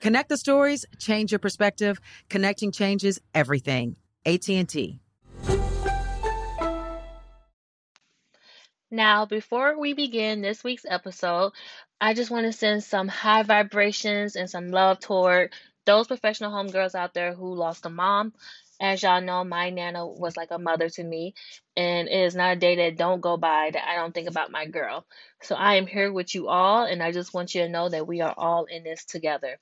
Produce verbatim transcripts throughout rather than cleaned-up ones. Connect the stories, change your perspective. Connecting changes everything. A T and T. Now, before we begin this week's episode, I just want to send some high vibrations and some love toward those professional homegirls out there who lost a mom. As y'all know, my Nana was like a mother to me, and it is not a day that don't go by that I don't think about my girl. So I am here with you all, and I just want you to know that we are all in this together.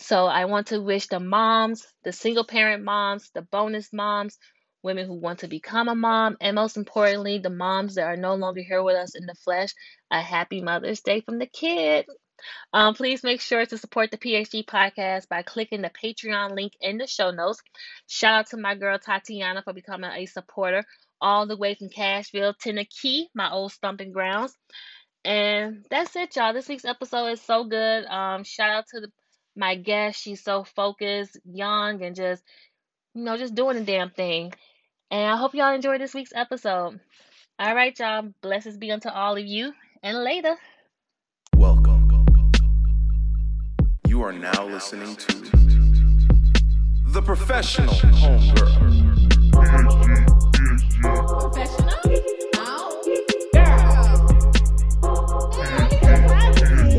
So I want to wish the moms, the single parent moms, the bonus moms, women who want to become a mom, and most importantly, the moms that are no longer here with us in the flesh, a happy Mother's Day from the kid. Um, please make sure to support the P H G Podcast by clicking the Patreon link in the show notes. Shout out to my girl Tatiana for becoming a supporter all the way from Cashville, Tennessee, my old stomping grounds. And that's it, y'all. This week's episode is so good. Um, shout out to the, my guest. She's so focused, young, and just, you know, just doing the damn thing. And I hope y'all enjoyed this week's episode. All right, y'all. Blessings be unto all of you. And later. Welcome. You are now listening to The Professional Homegirl. Professional? Oh, girl. Professional? Oh, girl. P H G.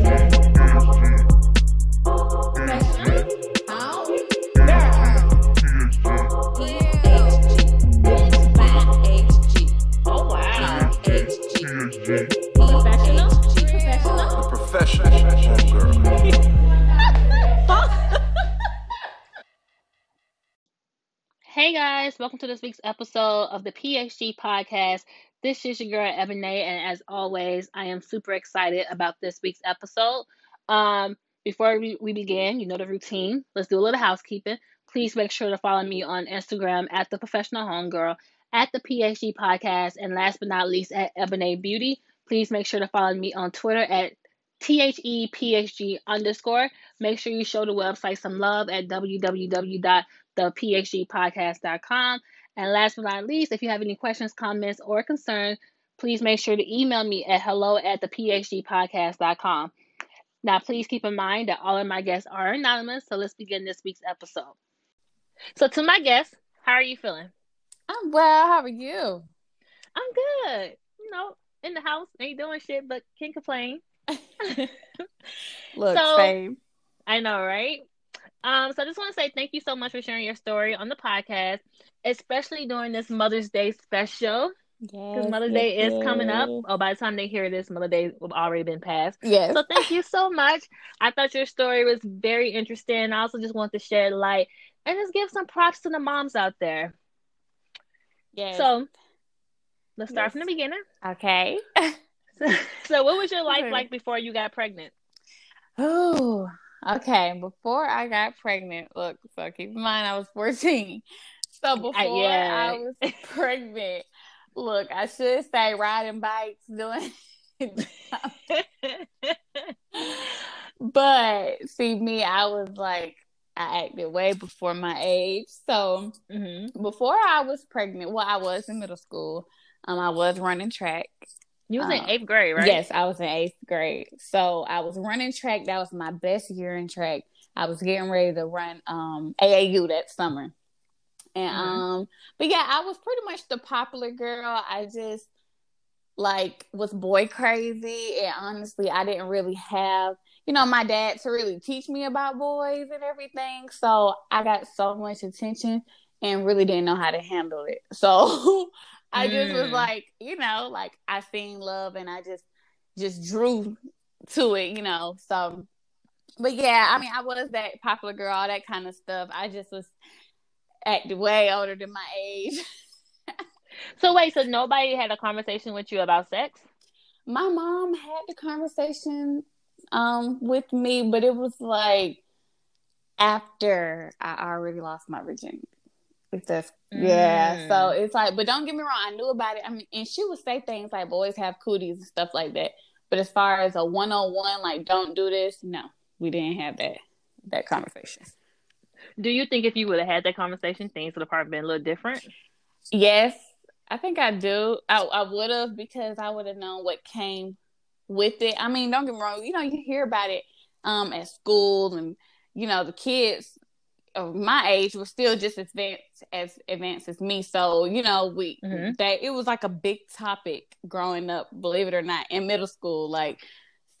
Bitch, by H G. Oh, wow. P H G. Professional? Professional? The Professional Homegirl. Hey guys, welcome to this week's episode of the P H G Podcast. This is your girl Ebone', and as always, I am super excited about this week's episode. Um, before we, we begin, you know the routine. Let's do a little housekeeping. Please make sure to follow me on Instagram at the Professional Homegirl, at the P H G Podcast, and last but not least at Ebone' Beauty. Please make sure to follow me on Twitter at T H E P H G underscore. Make sure you show the website some love at w w w dot the p h g podcast dot com. And last but not least, if you have any questions, comments, or concerns, please make sure to email me at hello at the p h g podcast dot com. Now, please keep in mind that all of my guests are anonymous, so let's begin this week's episode. So to my guests, how are you feeling? I'm well. How are you? I'm good. You know, in the house, ain't doing shit, but can't complain. Look, so, same. I know, right? Um, so I just want to say thank you so much for sharing your story on the podcast, especially during this Mother's Day special. Because yes, Mother's yes, Day is yes. coming up. Oh, by the time they hear this, Mother's Day will already been passed. Yes. So thank you so much. I thought your story was very interesting. I also just want to shed light and just give some props to the moms out there. Yes. So let's start yes. from the beginning. Okay. So what was your life like before you got pregnant? Oh, okay. Before I got pregnant, look, so keep in mind I was fourteen. So before I, yeah. I was pregnant, look, I should say riding bikes, doing but see me, I was like, I acted way before my age. So mm-hmm. before I was pregnant, well, I was in middle school. Um, I was running track. You was um, in eighth grade, right? Yes, I was in eighth grade. So I was running track. That was my best year in track. I was getting ready to run um, A A U that summer. And mm-hmm. um, but yeah, I was pretty much the popular girl. I just like was boy crazy, and honestly, I didn't really have, you know, my dad to really teach me about boys and everything. So I got so much attention and really didn't know how to handle it. So I mm. just was like, you know, like I seen love and I just just drew to it, you know. So, but yeah, I mean, I was that popular girl, all that kind of stuff. I just was acted way older than my age. So wait, so nobody had a conversation with you about sex? My mom had the conversation um with me, but it was like after I already lost my virginity. If that's mm. yeah, so it's like, but don't get me wrong, I knew about it. I mean, and she would say things like boys have cooties and stuff like that. But as far as a one on one, like don't do this, no, we didn't have that that conversation. Do you think if you would have had that conversation, things would have probably been a little different? Yes, I think I do. I, I would have, because I would have known what came with it. I mean, don't get me wrong. You know, you hear about it um, at school, and you know, the kids of my age were still just as advanced as advanced as me. So you know, we mm-hmm. that it was like a big topic growing up, believe it or not, in middle school. Like,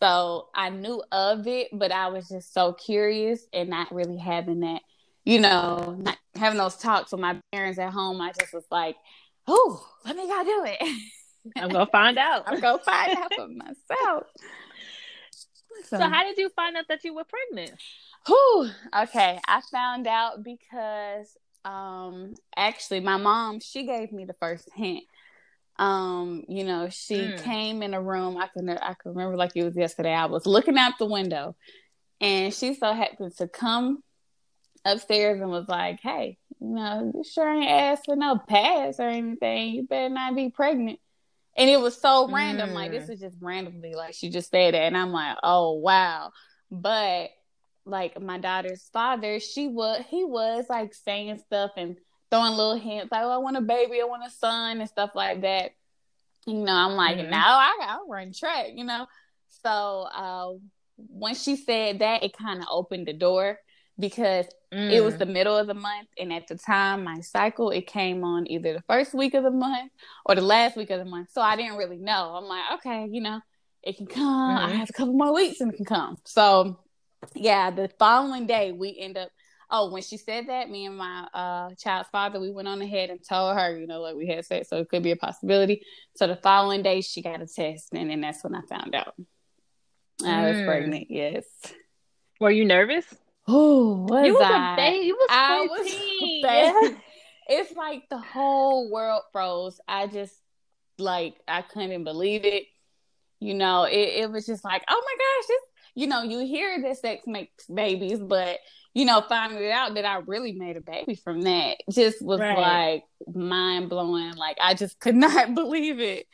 so I knew of it, but I was just so curious and not really having that, you know, not having those talks with my parents at home. I just was like, oh, let me go do it. I'm going to find out. I'm going to find out for myself. So, so how did you find out that you were pregnant? Whew, okay. I found out because um, actually my mom, she gave me the first hint. Um, you know, she mm. came in a room. I can, I can remember like it was yesterday. I was looking out the window and she so happened to come upstairs and was like, hey, you know, you sure ain't asked for no pass or anything. You better not be pregnant. And it was so random. Mm. Like, this was just randomly. Like, she just said that. And I'm like, oh, wow. But, like, my daughter's father, she was, he was, like, saying stuff and throwing little hints. Like, oh, I want a baby. I want a son and stuff like that. You know, I'm like, mm. no, I, I run track, you know. So, uh, when she said that, it kind of opened the door. Because mm. it was the middle of the month, and at the time, my cycle, it came on either the first week of the month or the last week of the month. So I didn't really know. I'm like, okay, you know, it can come. Mm. I have a couple more weeks and it can come. So, yeah, the following day, we end up, oh, when she said that, me and my uh, child's father, we went on ahead and told her, you know, like we had sex, so it could be a possibility. So the following day, she got a test, and then that's when I found out. Mm. I was pregnant, yes. Were you nervous? Oh, was you was I? a baby. You was I fourteen. Was it's like the whole world froze. I just, like, I couldn't believe it. You know, it, it was just like, oh my gosh, this, you know, you hear that sex makes babies, but, you know, finding it out that I really made a baby from that just was, right. like, mind-blowing. Like, I just could not believe it.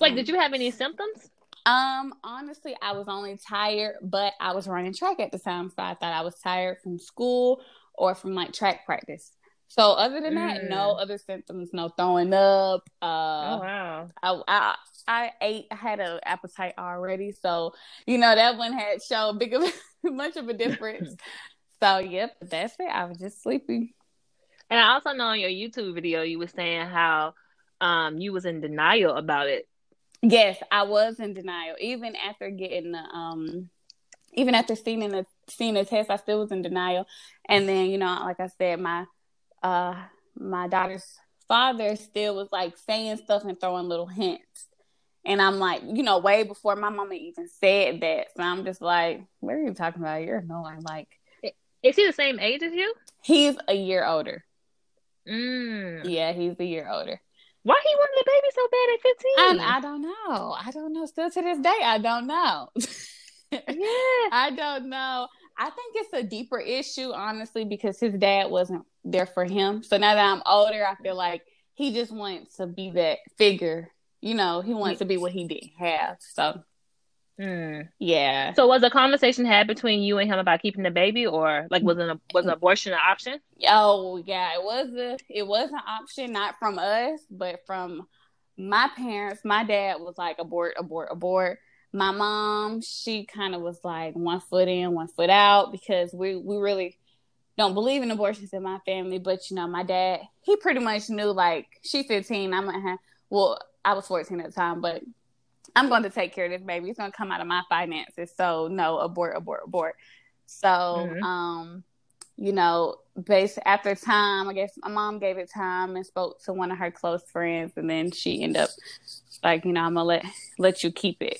Like, um, did you have any symptoms? Um, honestly, I was only tired, but I was running track at the time, so I thought I was tired from school or from, like, track practice. So other than that, mm. no other symptoms, no throwing up. Uh, oh, wow. I, I, I ate, I had an appetite already, so, you know, that one had showed big of, much of a difference. So, yep, that's it. I was just sleepy. And I also know on your YouTube video, you were saying how um, you was in denial about it. Yes, I was in denial. Even after getting the, um, even after seeing the seeing the test, I still was in denial. And then, you know, like I said, my uh, my daughter's father still was like saying stuff and throwing little hints. And I'm like, you know, way before my mama even said that. So I'm just like, what are you talking about? You're annoying. Like, is he the same age as you? He's a year older. Mm. Yeah, he's a year older. Why he wanted a baby so bad at fifteen? I, I don't know. I don't know. Still to this day, I don't know. Yeah, I don't know. I think it's a deeper issue, honestly, because his dad wasn't there for him. So now that I'm older, I feel like he just wants to be that figure. You know, he wants to be what he didn't have. So Mm. Yeah. So was a conversation had between you and him about keeping the baby, or like was an was an abortion an option? Oh yeah, it was a it was an option, not from us, but from my parents. My dad was like abort, abort, abort. My mom, she kind of was like one foot in, one foot out, because we we really don't believe in abortions in my family. But you know, my dad, he pretty much knew, like, she's fifteen, I'm gonna have, well, I was fourteen at the time, but I'm going to take care of this baby. It's going to come out of my finances. So no, abort, abort, abort. So, mm-hmm. um, you know, based after time, I guess my mom gave it time and spoke to one of her close friends. And then she ended up like, you know, I'm going to let, let you keep it,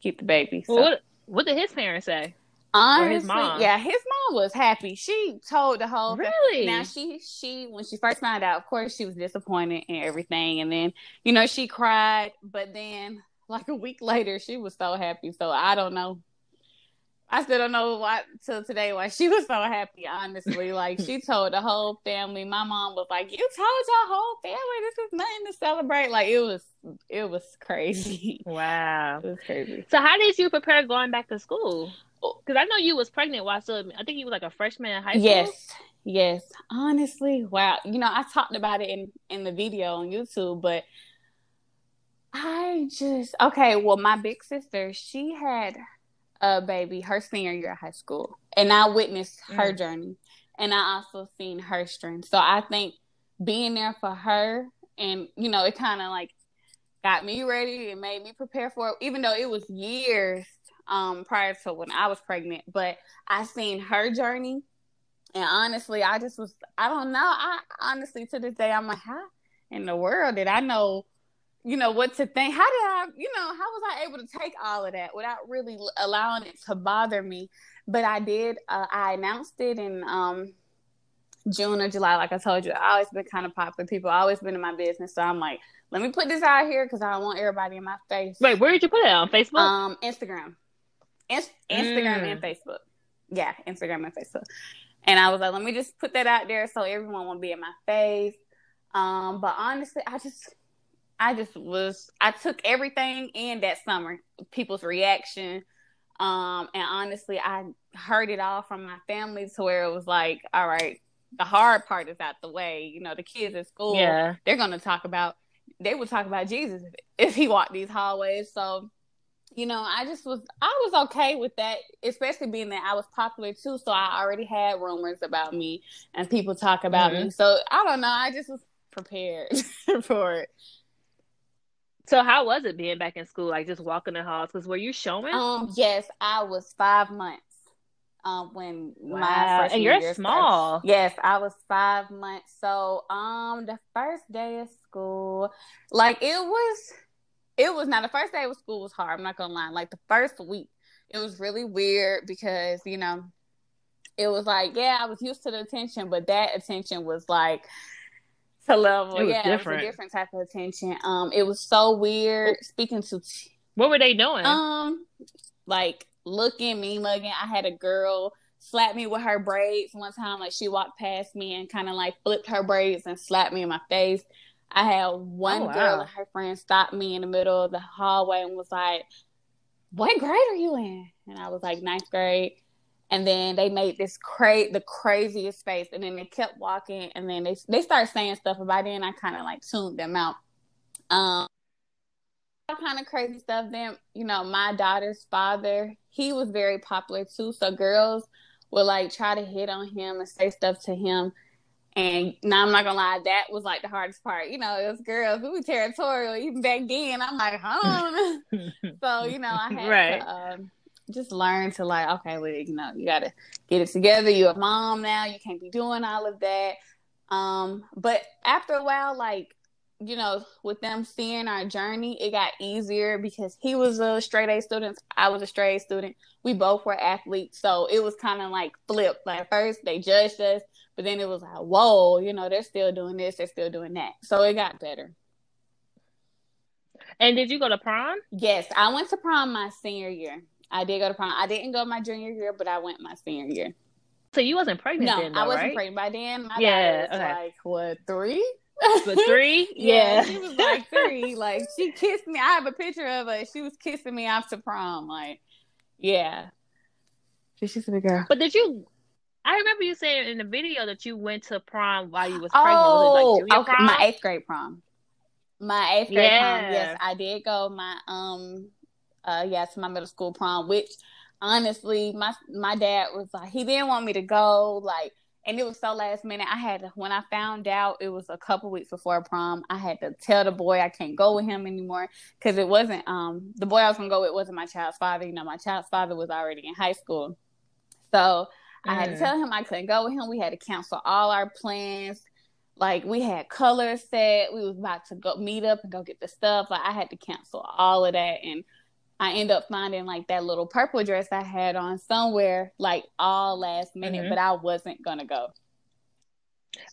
keep the baby. So, well, what, what did his parents say? Honestly, or his mom? Yeah, his mom was happy. She told the whole thing. Really? Now, she, she, when she first found out, of course, she was disappointed and everything. And then, you know, she cried, but then like a week later, she was so happy. So I don't know. I still don't know why till today why she was so happy, honestly. Like, she told the whole family. My mom was like, you told your whole family, this is nothing to celebrate. Like, it was it was crazy. Wow. It was crazy. So how did you prepare going back to school? Because I know you was pregnant while still, I think you was like a freshman in high school. Yes. Yes. Honestly, wow. You know, I talked about it in, in the video on YouTube, but I just, okay, well, my big sister, she had a baby her senior year of high school, and I witnessed her mm. journey, and I also seen her strength. So I think being there for her, and, you know, it kind of like got me ready. It made me prepare for it, even though it was years um, prior to when I was pregnant, but I seen her journey. And honestly, I just was, I don't know. I honestly, to this day, I'm like, how in the world did I know, you know, what to think? How did I, you know, how was I able to take all of that without really allowing it to bother me? But I did, uh, I announced it in um, June or July. Like I told you, I've always been kind of popular. People have always been in my business. So I'm like, let me put this out here because I don't want everybody in my face. Wait, where did you put it? On Facebook? Um, Instagram. In- Instagram mm. and Facebook. Yeah, Instagram and Facebook. And I was like, let me just put that out there so everyone won't be in my face. Um, but honestly, I just... I just was, I took everything in that summer, people's reaction. Um, and honestly, I heard it all from my family to where it was like, all right, the hard part is out the way. You know, the kids at school, yeah. they're going to talk about, they would talk about Jesus if, if he walked these hallways. So, you know, I just was, I was okay with that, especially being that I was popular too. So I already had rumors about me and people talk about mm-hmm. me. So I don't know. I just was prepared for it. So how was it being back in school, like just walking the halls? Because were you showing? Um, yes, I was five months um, when wow. my freshman year. And you're small. Started. Yes, I was five months. So um, the first day of school, like it was, it was not the first day of school was hard. I'm not gonna lie. Like the first week, it was really weird because you know, it was like yeah, I was used to the attention, but that attention was like. To level, it was yeah, different. It was a different type of attention. Um, it was so weird speaking to. T- what were they doing? Um, like looking, me mugging. I had a girl slap me with her braids one time. Like she walked past me and kind of like flipped her braids and slapped me in my face. I had one oh, wow. girl and her friend stopped me in the middle of the hallway and was like, "What grade are you in?" And I was like, ninth grade. And then they made this cra- the craziest face. And then they kept walking. And then they they started saying stuff. And by then, I kind of, like, tuned them out. Um, all kind of crazy stuff. Then, you know, my daughter's father, he was very popular, too. So girls would, like, try to hit on him and say stuff to him. And now I'm not going to lie, that was, like, the hardest part. You know, it was girls. We were territorial even back then. I'm like, huh? So, you know, I had right. to... Um, just learn to like, okay, well, you know, you got to get it together. You're a mom now. You can't be doing all of that. Um, but after a while, like, you know, with them seeing our journey, it got easier because he was a straight A student. I was a straight A student. We both were athletes. So it was kind of like flipped. Like first they judged us, but then it was like, whoa, you know, they're still doing this. They're still doing that. So it got better. And did you go to prom? Yes. I went to prom my senior year. I did go to prom. I didn't go my junior year, but I went my senior year. So you wasn't pregnant no, then, though, I wasn't right? pregnant by then. My yeah, daughter was okay. like, what, three? But three? Yeah, yeah. She was like three. Like, she kissed me. I have a picture of her. She was kissing me after prom. Like, yeah. She's a big girl. But did you... I remember you saying in the video that you went to prom while you was pregnant. Oh, was it like okay. prom? my eighth grade prom. My eighth grade yeah. prom. Yes, I did go. My um, uh, yeah, to my middle school prom. Which, honestly, my my dad was like, he didn't want me to go. Like, and it was so last minute. I had to, when I found out it was a couple weeks before prom, I had to tell the boy I can't go with him anymore because it wasn't um the boy I was gonna go with wasn't my child's father. You know, my child's father was already in high school, so. I had to tell him I couldn't go with him. We had to cancel all our plans. Like, we had colors set. We was about to go meet up and go get the stuff. Like, I had to cancel all of that. And I ended up finding, like, that little purple dress I had on somewhere, like, all last minute. Mm-hmm. But I wasn't going to go.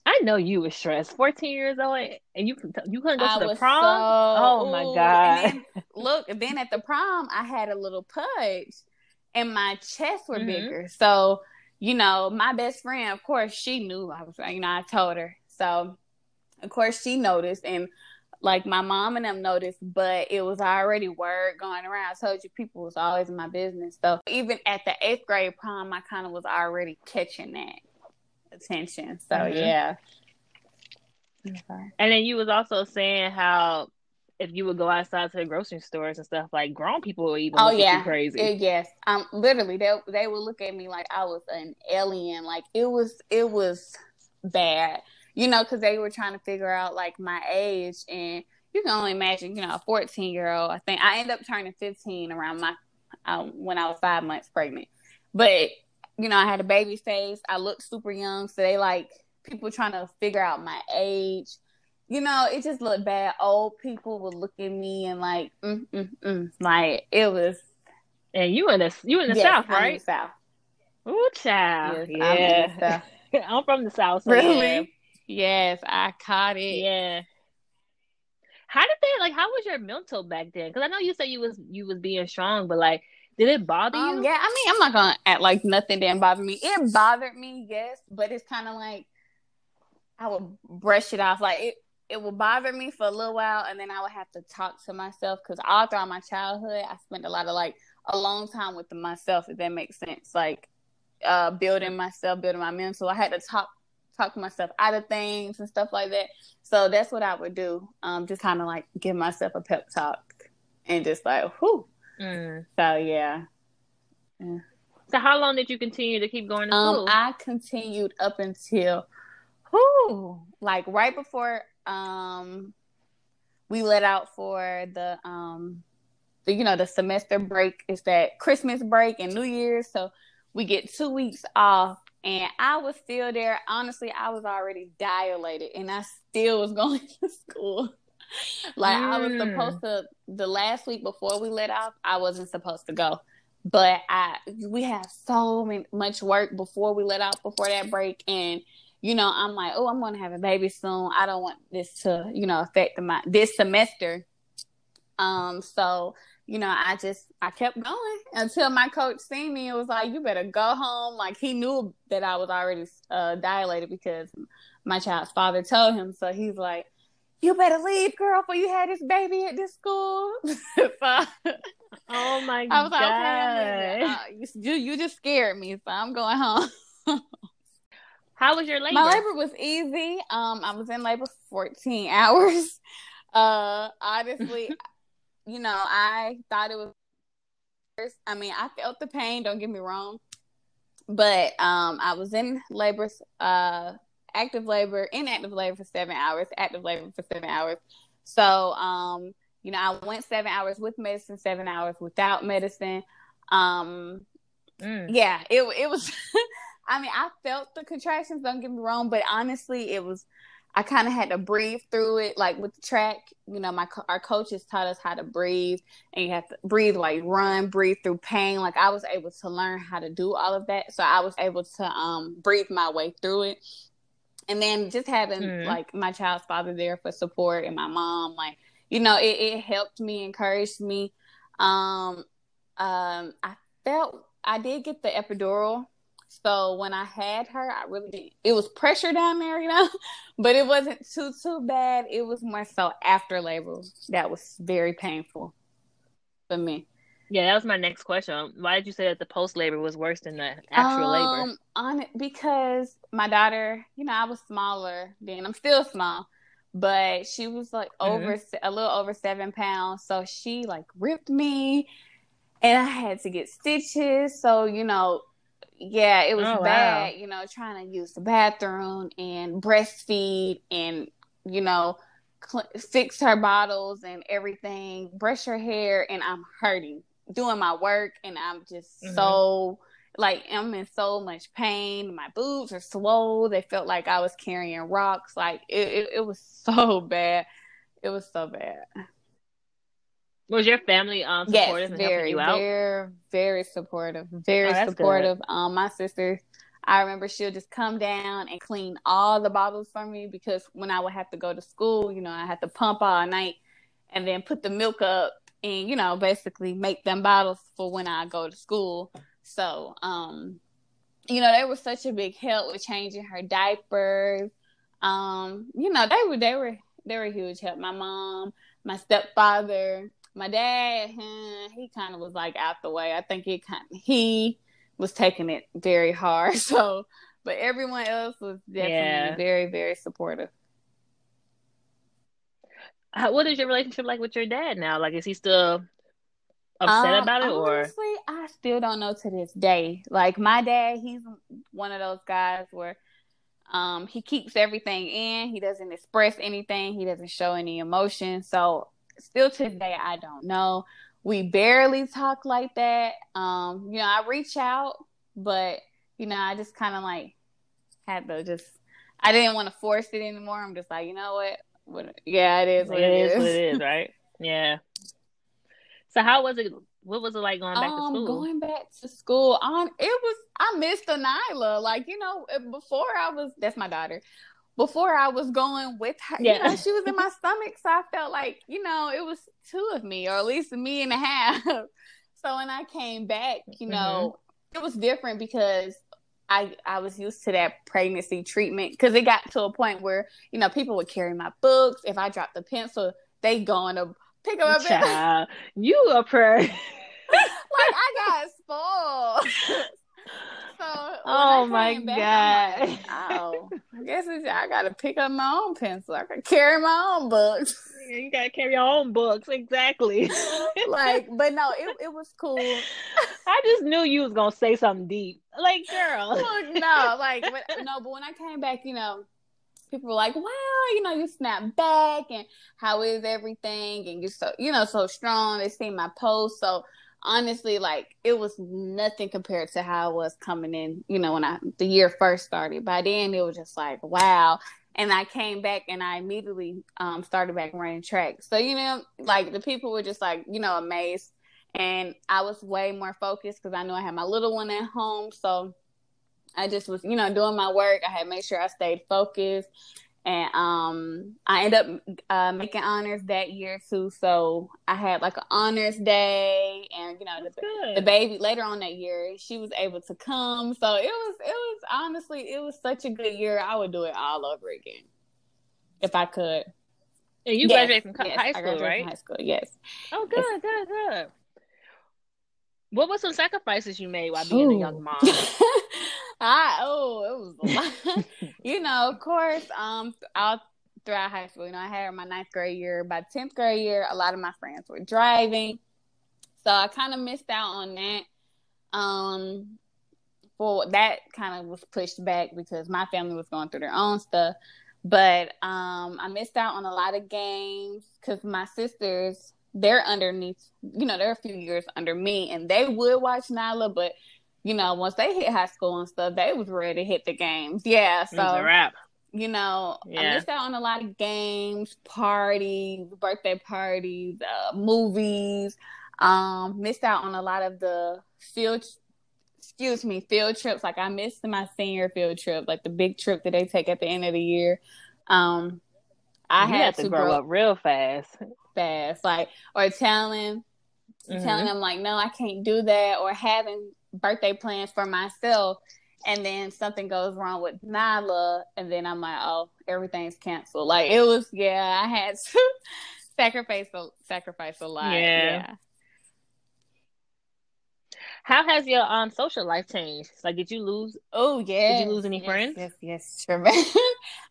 I know you were stressed. fourteen years old, and you, you couldn't go I to the prom? So, oh, my God. And then, look, then at the prom, I had a little pudge, and my chests were mm-hmm. bigger. So... You know, my best friend, of course, she knew I was, you know, I told her. So, of course, she noticed. And, like, my mom and them noticed. But it was already word going around. I told you, people was always in my business. So, even at the eighth grade prom, I kind of was already catching that attention. So, mm-hmm. yeah. Okay. And then you was also saying how if you would go outside to the grocery stores and stuff, like, grown people would even oh, look yeah. at you crazy. It, yes. Um, literally, they they would look at me like I was an alien. Like, it was it was bad, you know, because they were trying to figure out, like, my age. And you can only imagine, you know, a fourteen-year-old. I think I ended up turning fifteen around my uh, when I was five months pregnant. But, you know, I had a baby face. I looked super young. So they, like, people trying to figure out my age. You know, it just looked bad. Old people would look at me and like, mm, mm, mm. Like, it was. And you in the you in the yes, South, right? I'm in the South. Ooh, child. Yes, yeah. I'm, in the South. I'm from the South. So really? Yeah. Yes, I caught it. Yeah. How did they like? How was your mental back then? Because I know you said you was you was being strong, but like, did it bother um, you? Yeah. I mean, I'm not gonna act like nothing didn't bother me. It bothered me, yes, but it's kind of like I would brush it off, like it. It would bother me for a little while, and then I would have to talk to myself because all throughout my childhood, I spent a lot of like a long time with myself, if that makes sense. Like uh, building myself, building my mental. I had to talk talk myself out of things and stuff like that. So that's what I would do, um, just kind of like give myself a pep talk and just like, whoo. Mm. So yeah. yeah. So how long did you continue to keep going to school? Um, I continued up until, whoo, like right before. Um, we let out for the um, the, you know, the semester break. It's that Christmas break and New Year's, so we get two weeks off. And I was still there. Honestly, I was already dilated, and I still was going to school. Like mm. I was supposed to. The last week before we let off, I wasn't supposed to go, but I we had so many, much work before we let out before that break, and. You know, I'm like, oh, I'm going to have a baby soon. I don't want this to, you know, affect my this semester. Um, so, you know, I just, I kept going until my coach seen me. It was like, you better go home. Like, he knew that I was already uh, dilated because my child's father told him. So he's like, you better leave, girl, before you had this baby at this school. So, oh, my God. I was like, okay, I mean, uh, you, you just scared me, so I'm going home. How was your labor? My labor was easy. Um, I was in labor for fourteen hours. Uh, honestly, you know, I thought it was worse. I mean, I felt the pain. Don't get me wrong. But um, I was in labor, uh, active labor, inactive labor for seven hours, active labor for seven hours. So, um, you know, I went seven hours with medicine, seven hours without medicine. Um, mm. Yeah, it it was... I mean, I felt the contractions, don't get me wrong, but honestly, it was, I kind of had to breathe through it. Like with the track, you know, my our coaches taught us how to breathe, and you have to breathe while you run, breathe through pain. Like I was able to learn how to do all of that. So I was able to um, breathe my way through it. And then just having mm. like my child's father there for support and my mom, like, you know, it, it helped me, encouraged me. Um, um, I felt, I did get the epidural. So when I had her, I really didn't. It was pressure down there, you know, but it wasn't too, too bad. It was more so after labor that was very painful for me. Yeah, that was my next question. Why did you say that the post labor was worse than the actual um, labor? On it, because my daughter, you know, I was smaller then. I'm still small, but she was like over mm-hmm. a little over seven pounds. So she like ripped me, and I had to get stitches. So you know, yeah, it was oh, bad. Wow. You know, trying to use the bathroom and breastfeed, and you know, cl- fix her bottles and everything, brush her hair, and I'm hurting doing my work, and I'm just mm-hmm. so like I'm in so much pain. My boobs are swole. They felt like I was carrying rocks. Like it, it, it was so bad. It was so bad. Was your family um, supportive yes, and very, helping you out? Very, very supportive. Very oh, supportive. Um, my sister, I remember she'll just come down and clean all the bottles for me, because when I would have to go to school, you know, I had to pump all night and then put the milk up and, you know, basically make them bottles for when I go to school. So, um, you know, they were such a big help with changing her diapers. Um, you know, they were, they were, they were a huge help. My mom, my stepfather. My dad, he kind of was like out the way. I think it kind of, he was taking it very hard. So, but everyone else was definitely yeah. very, very supportive. How, what is your relationship like with your dad now? Like, is he still upset um, about it? Honestly, or? I still don't know to this day. Like, my dad, he's one of those guys where um, he keeps everything in. He doesn't express anything. He doesn't show any emotion. So, still today, I don't know. We barely talk like that. Um, you know, I reach out, but, you know, I just kind of like had to just, I didn't want to force it anymore. I'm just like, you know what? what yeah, it is what it, it is. It is what it is, right? Yeah. So how was it? What was it like going back um, to school? Going back to school, on it was, I missed Anilah. Like, you know, before I was, that's my daughter. Before I was going with her, yeah. you know, she was in my stomach, so I felt like, you know, it was two of me, or at least a me and a half. So when I came back, you know, mm-hmm. it was different because I I was used to that pregnancy treatment, because it got to a point where, you know, people would carry my books. If I dropped the pencil, they going to pick up a pencil. You a prayer. Like, I got spoiled. So oh my back, god! Like, oh, I guess it's, I gotta pick up my own pencil. I gotta carry my own books. Yeah, you gotta carry your own books, exactly. Like, but no, it it was cool. I just knew you was gonna say something deep, like, girl. Well, no, like, but, no, but when I came back, you know, people were like, "Wow, well, you know, you snap back, and how is everything? And you're so, you know, so strong." They seen my post, so. Honestly, like, it was nothing compared to how I was coming in, you know, when I the year first started. By then, it was just like, wow. And I came back and I immediately um, started back running track. So, you know, like, the people were just, like, you know, amazed. And I was way more focused because I knew I had my little one at home. So I just was, you know, doing my work. I had made sure I stayed focused. And um, I ended up uh, making honors that year, too. So I had, like, an honors day. And, you know, the, the baby later on that year, she was able to come. So it was, it was honestly, it was such a good year. I would do it all over again if I could. And you yes. graduated from yes. high school, I graduated right? From high school, yes. Oh, good, yes. good, good. What were some sacrifices you made while being Ooh. a young mom? I, oh, it was a lot. You know, of course, um, all throughout high school, you know, I had my ninth grade year. By tenth grade year, a lot of my friends were driving. So I kind of missed out on that. Um, well, that kind of was pushed back because my family was going through their own stuff. But um, I missed out on a lot of games because my sisters, they're underneath, you know, they're a few years under me. And they would watch Nyla, but... You know, once they hit high school and stuff, they was ready to hit the games. Yeah, so, it was a wrap. You know, yeah. I missed out on a lot of games, parties, birthday parties, uh, movies. Um, missed out on a lot of the field, excuse me, field trips. Like, I missed my senior field trip, like the big trip that they take at the end of the year. Um, I you had, had to, to grow, grow up real fast. Fast, like, or telling, mm-hmm. telling them, like, no, I can't do that, or having birthday plans for myself And then something goes wrong with Nyla, and then I'm like, oh, everything's canceled. Like, it was, yeah, I had to sacrifice a, sacrifice a lot. Yeah. yeah. How has your um social life changed? Like, did you lose? Oh, yeah. Did you lose any yes, friends? Yes, yes, sure.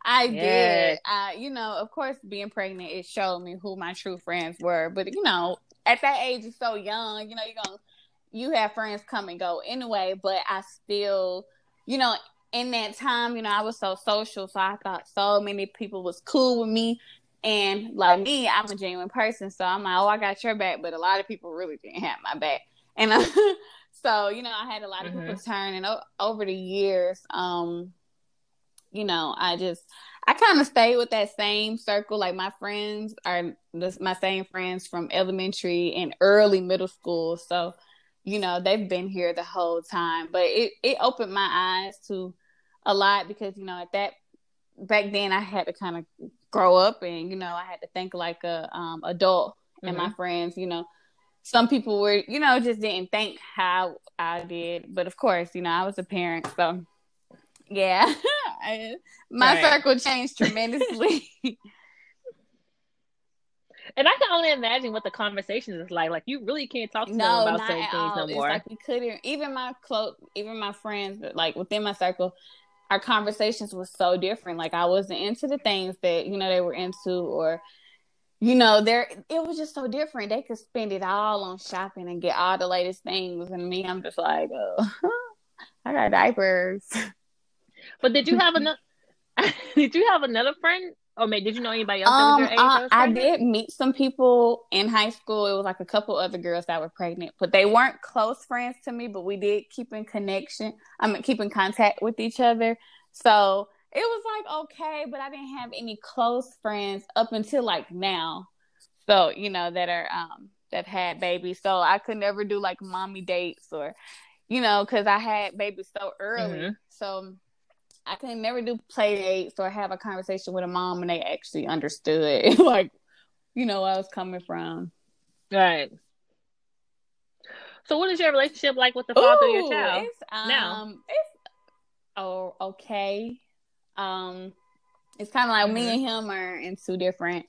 I yes. did. I, you know, of course, being pregnant, it showed me who my true friends were. But, you know, at that age, you're so young. You know, you're going to, you have friends come and go anyway. But I still... You know, in that time, you know, I was so social, so I thought so many people was cool with me. And like me, I'm a genuine person, so I'm like, oh, I got your back. But a lot of people really didn't have my back. And uh, so, you know, I had a lot of mm-hmm. people turn. And o- over the years, um, you know, I just, I kind of stayed with that same circle. Like, my friends are the, my same friends from elementary and early middle school. So, you know, they've been here the whole time, but it, it opened my eyes to a lot because, you know, at that, back then I had to kind of grow up and, you know, I had to think like a um, adult mm-hmm. and my friends, you know, some people were, you know, just didn't think how I did, but of course, you know, I was a parent. So yeah, I, my right. circle changed tremendously. And I can only imagine what the conversation is like. Like, you really can't talk to no, them about certain things no it's more. Like, we couldn't. Even my close, even my friends, like within my circle, our conversations were so different. Like, I wasn't into the things that, you know, they were into, or, you know, there it was just so different. They could spend it all on shopping and get all the latest things, and me, I'm just like, oh, I got diapers. But did you have another? Did you have another friend? Oh, man, did you know anybody else um, that was your age? Uh, I did meet some people in high school. It was like a couple other girls that were pregnant, but they weren't close friends to me, but we did keep in connection. I mean, keep in contact with each other. So it was like, okay, but I didn't have any close friends up until like now. So, you know, that are, um, that had babies. So I could never do like mommy dates or, you know, cause I had babies so early. Mm-hmm. So I could never do play dates or have a conversation with a mom and they actually understood, like, you know, where I was coming from. Right. So what is your relationship like with the father Ooh, of your child it's, um, now? It's, oh, okay. Um, it's kind of like mm-hmm. me and him are in two different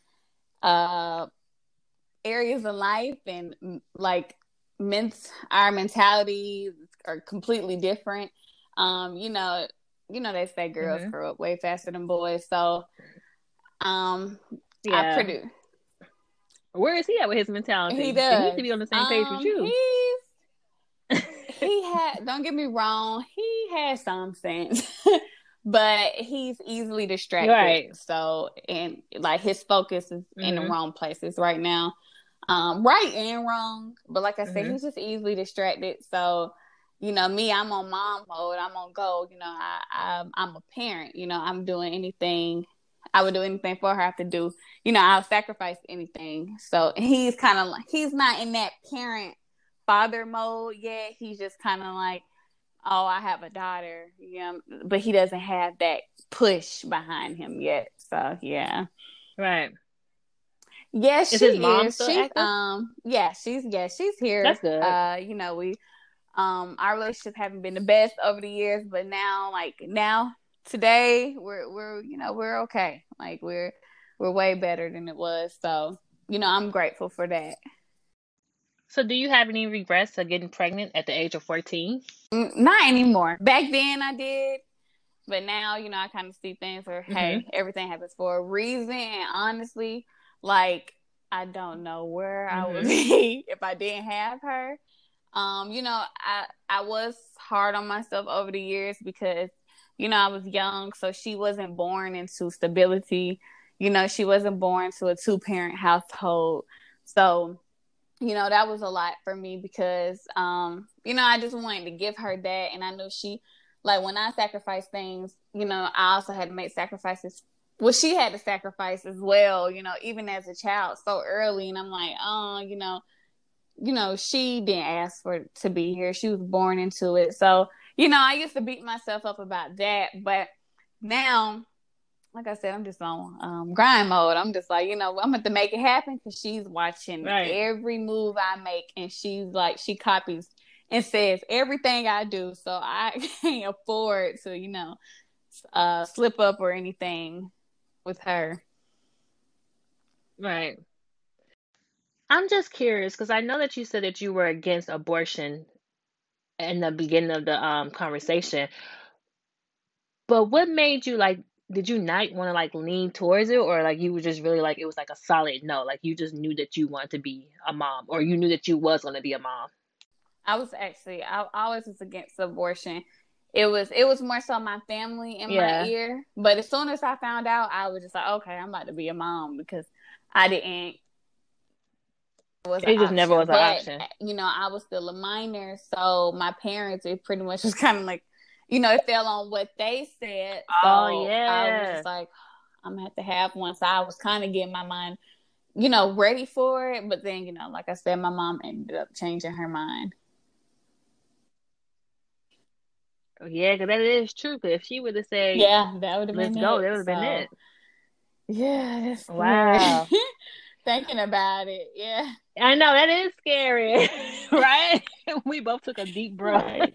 uh, areas of life, and like ment- our mentalities are completely different. Um, you know, you know, they say girls mm-hmm. grow up way faster than boys. So, um, yeah. I Purdue. Where is he at with his mentality? He does. He needs to be on the same um, page with you. He's, he had, don't get me wrong, he has some sense, but he's easily distracted. Right. So, and like his focus is mm-hmm. in the wrong places right now. Um, right and wrong. But like I said, mm-hmm. he's just easily distracted. So, you know, me, I'm on mom mode. I'm on go. You know, I, I, I'm a parent. You know, I'm doing anything. I would do anything for her. I have to do, you know, I'll sacrifice anything. So he's kind of like, he's not in that parent father mode yet. He's just kind of like, oh, I have a daughter. Yeah. But he doesn't have that push behind him yet. So, yeah. Right. Yes, yeah, she his mom is. She's, um, yeah, she's, yeah, she's here. That's good. Uh, you know, we, Um, our relationship haven't been the best over the years, but now, like now, today, we're we're you know we're okay. Like we're we're way better than it was. So you know, I'm grateful for that. So, do you have any regrets of getting pregnant at the age of fourteen? Not anymore. Back then, I did, but now, you know, I kind of see things where mm-hmm. hey, everything happens for a reason. And honestly, like I don't know where mm-hmm. I would be if I didn't have her. Um, you know, I, I was hard on myself over the years because, you know, I was young, so she wasn't born into stability. You know, she wasn't born to a two-parent household. So, you know, that was a lot for me because, um, you know, I just wanted to give her that. And I knew she, like, when I sacrificed things, you know, I also had to make sacrifices. Well, she had to sacrifice as well, you know, even as a child so early. And I'm like, oh, you know. you know, she didn't ask for to be here. She was born into it. So, you know, I used to beat myself up about that. But now, like I said, I'm just on um, grind mode. I'm just like, you know, I'm going to make it happen because she's watching right. every move I make. And she's like, she copies and says everything I do, so I can't afford to, you know, uh, slip up or anything with her. Right. I'm just curious, because I know that you said that you were against abortion in the beginning of the um, conversation, but what made you, like, did you not want to, like, lean towards it, or, like, you were just really, like, it was, like, a solid no, like, you just knew that you wanted to be a mom, or you knew that you was going to be a mom? I was actually, I, I always was against abortion. It was, it was more so my family in yeah. my ear, but as soon as I found out, I was just like, okay, I'm about to be a mom, because I didn't, was it just option. Never was an but, option. You know, I was still a minor, so my parents, it pretty much was kind of like, you know, it fell on what they said. Oh, so yeah. I was just like, I'm going to have to have one. So I was kind of getting my mind, you know, ready for it. But then, you know, like I said, my mom ended up changing her mind. Yeah, because that is true. Because if she would have said, yeah, that would have been, go, it. That would have so, been it. Yeah. That's wow. Thinking about it, yeah. I know, that is scary, right? We both took a deep breath. Right.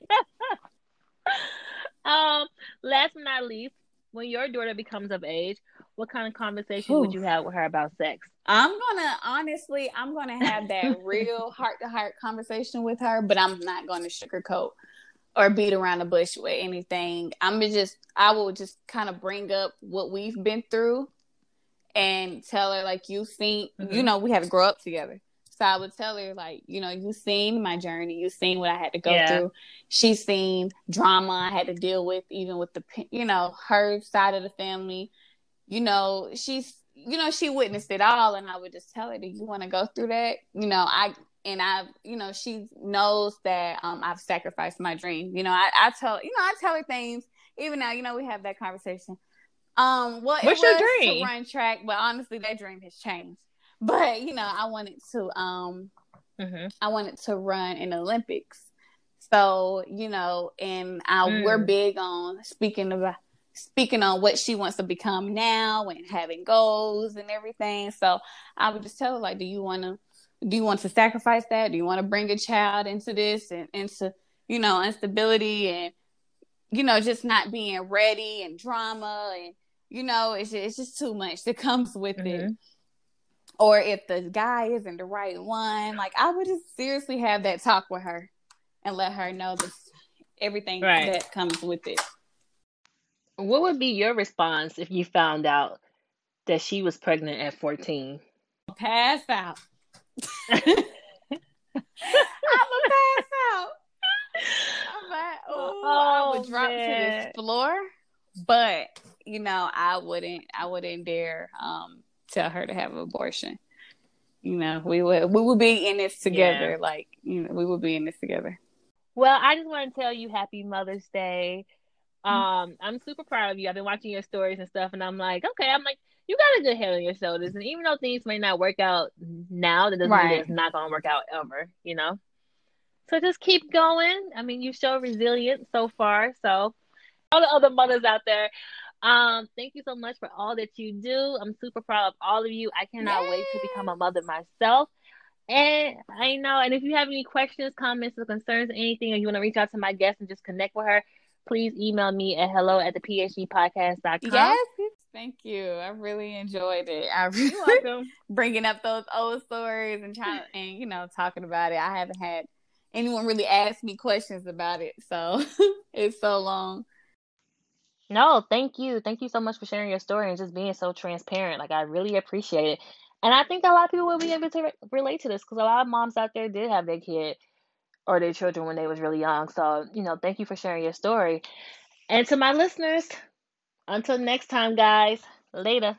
um, last but not least, when your daughter becomes of age, what kind of conversation Ooh. Would you have with her about sex? I'm going to, honestly, I'm going to have that real heart-to-heart conversation with her, but I'm not going to sugarcoat or beat around the bush with anything. I'm just, I will just kind of bring up what we've been through. And tell her, like, you've seen, mm-hmm. you know, we had to grow up together. So I would tell her, like, you know, you've seen my journey. You've seen what I had to go yeah. through. She's seen drama I had to deal with, even with the, you know, her side of the family. You know, she's, you know, she witnessed it all. And I would just tell her, do you want to go through that? You know, I, and I, you know, she knows that um, I've sacrificed my dream. You know, I, I tell, you know, I tell her things. Even now, you know, we have that conversation. Um, well, What's it was your dream? To run track, but honestly, that dream has changed. But, you know, I wanted to, um, mm-hmm. I wanted to run in the Olympics. So, you know, and I, mm. we're big on speaking about, speaking on what she wants to become now and having goals and everything. So I would just tell her, like, do you want to, do you want to sacrifice that? Do you want to bring a child into this and into, you know, instability and, you know, just not being ready and drama and, you know, it's just, it's just too much that comes with mm-hmm. it. Or if the guy isn't the right one, like, I would just seriously have that talk with her and let her know this, everything right. that comes with it. What would be your response if you found out that she was pregnant at fourteen? Pass out. I'm a pass out. I'm like, oh, oh, I would drop man. To this floor, but... You know, I wouldn't, I wouldn't dare um, tell her to have an abortion. You know, we would, we would be in this together. Yeah. Like, you know, we would be in this together. Well, I just want to tell you happy Mother's Day. Um, mm-hmm. I'm super proud of you. I've been watching your stories and stuff, and I'm like, okay, I'm like, you got a good head on your shoulders. And even though things may not work out now, that doesn't right. mean it's not going to work out ever, you know? So just keep going. I mean, you show resilience so far. So all the other mothers out there, Um, thank you so much for all that you do. I'm super proud of all of you. I cannot Yay. Wait to become a mother myself. And I know, and if you have any questions, comments, or concerns, or anything, or you want to reach out to my guest and just connect with her, please email me at hello at the p h g podcast dot com. Yes, thank you. I really enjoyed it. I really You're welcome. Bringing up those old stories and trying and, you know, talking about it. I haven't had anyone really ask me questions about it, so it's so long. No, thank you. Thank you so much for sharing your story and just being so transparent. Like, I really appreciate it. And I think a lot of people will be able to re- relate to this, because a lot of moms out there did have their kid or their children when they was really young. So, you know, thank you for sharing your story. And to my listeners, until next time, guys, later.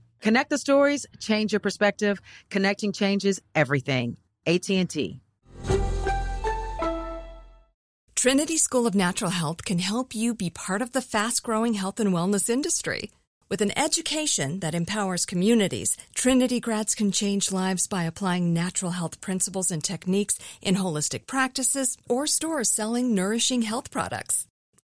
Connect the stories, change your perspective. Connecting changes everything. A T and T. Trinity School of Natural Health can help you be part of the fast-growing health and wellness industry. With an education that empowers communities, Trinity grads can change lives by applying natural health principles and techniques in holistic practices or stores selling nourishing health products.